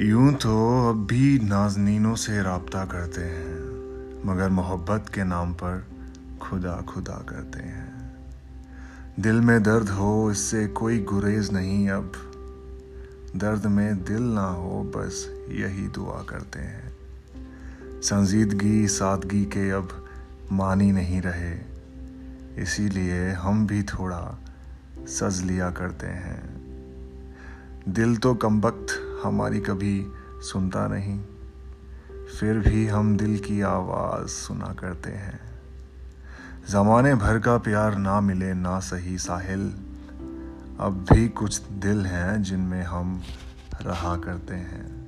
यूं तो अब भी नाजनीनों से राब्ता करते हैं, मगर मोहब्बत के नाम पर खुदा खुदा करते हैं। दिल में दर्द हो इससे कोई गुरेज नहीं, अब दर्द में दिल ना हो बस यही दुआ करते हैं। संजीदगी सादगी के अब मानी नहीं रहे, इसीलिए हम भी थोड़ा सज लिया करते हैं। दिल तो कमबख्त हमारी कभी सुनता नहीं, फिर भी हम दिल की आवाज़ सुना करते हैं। ज़माने भर का प्यार ना मिले ना सही साहिल, अब भी कुछ दिल हैं जिनमें हम रहा करते हैं।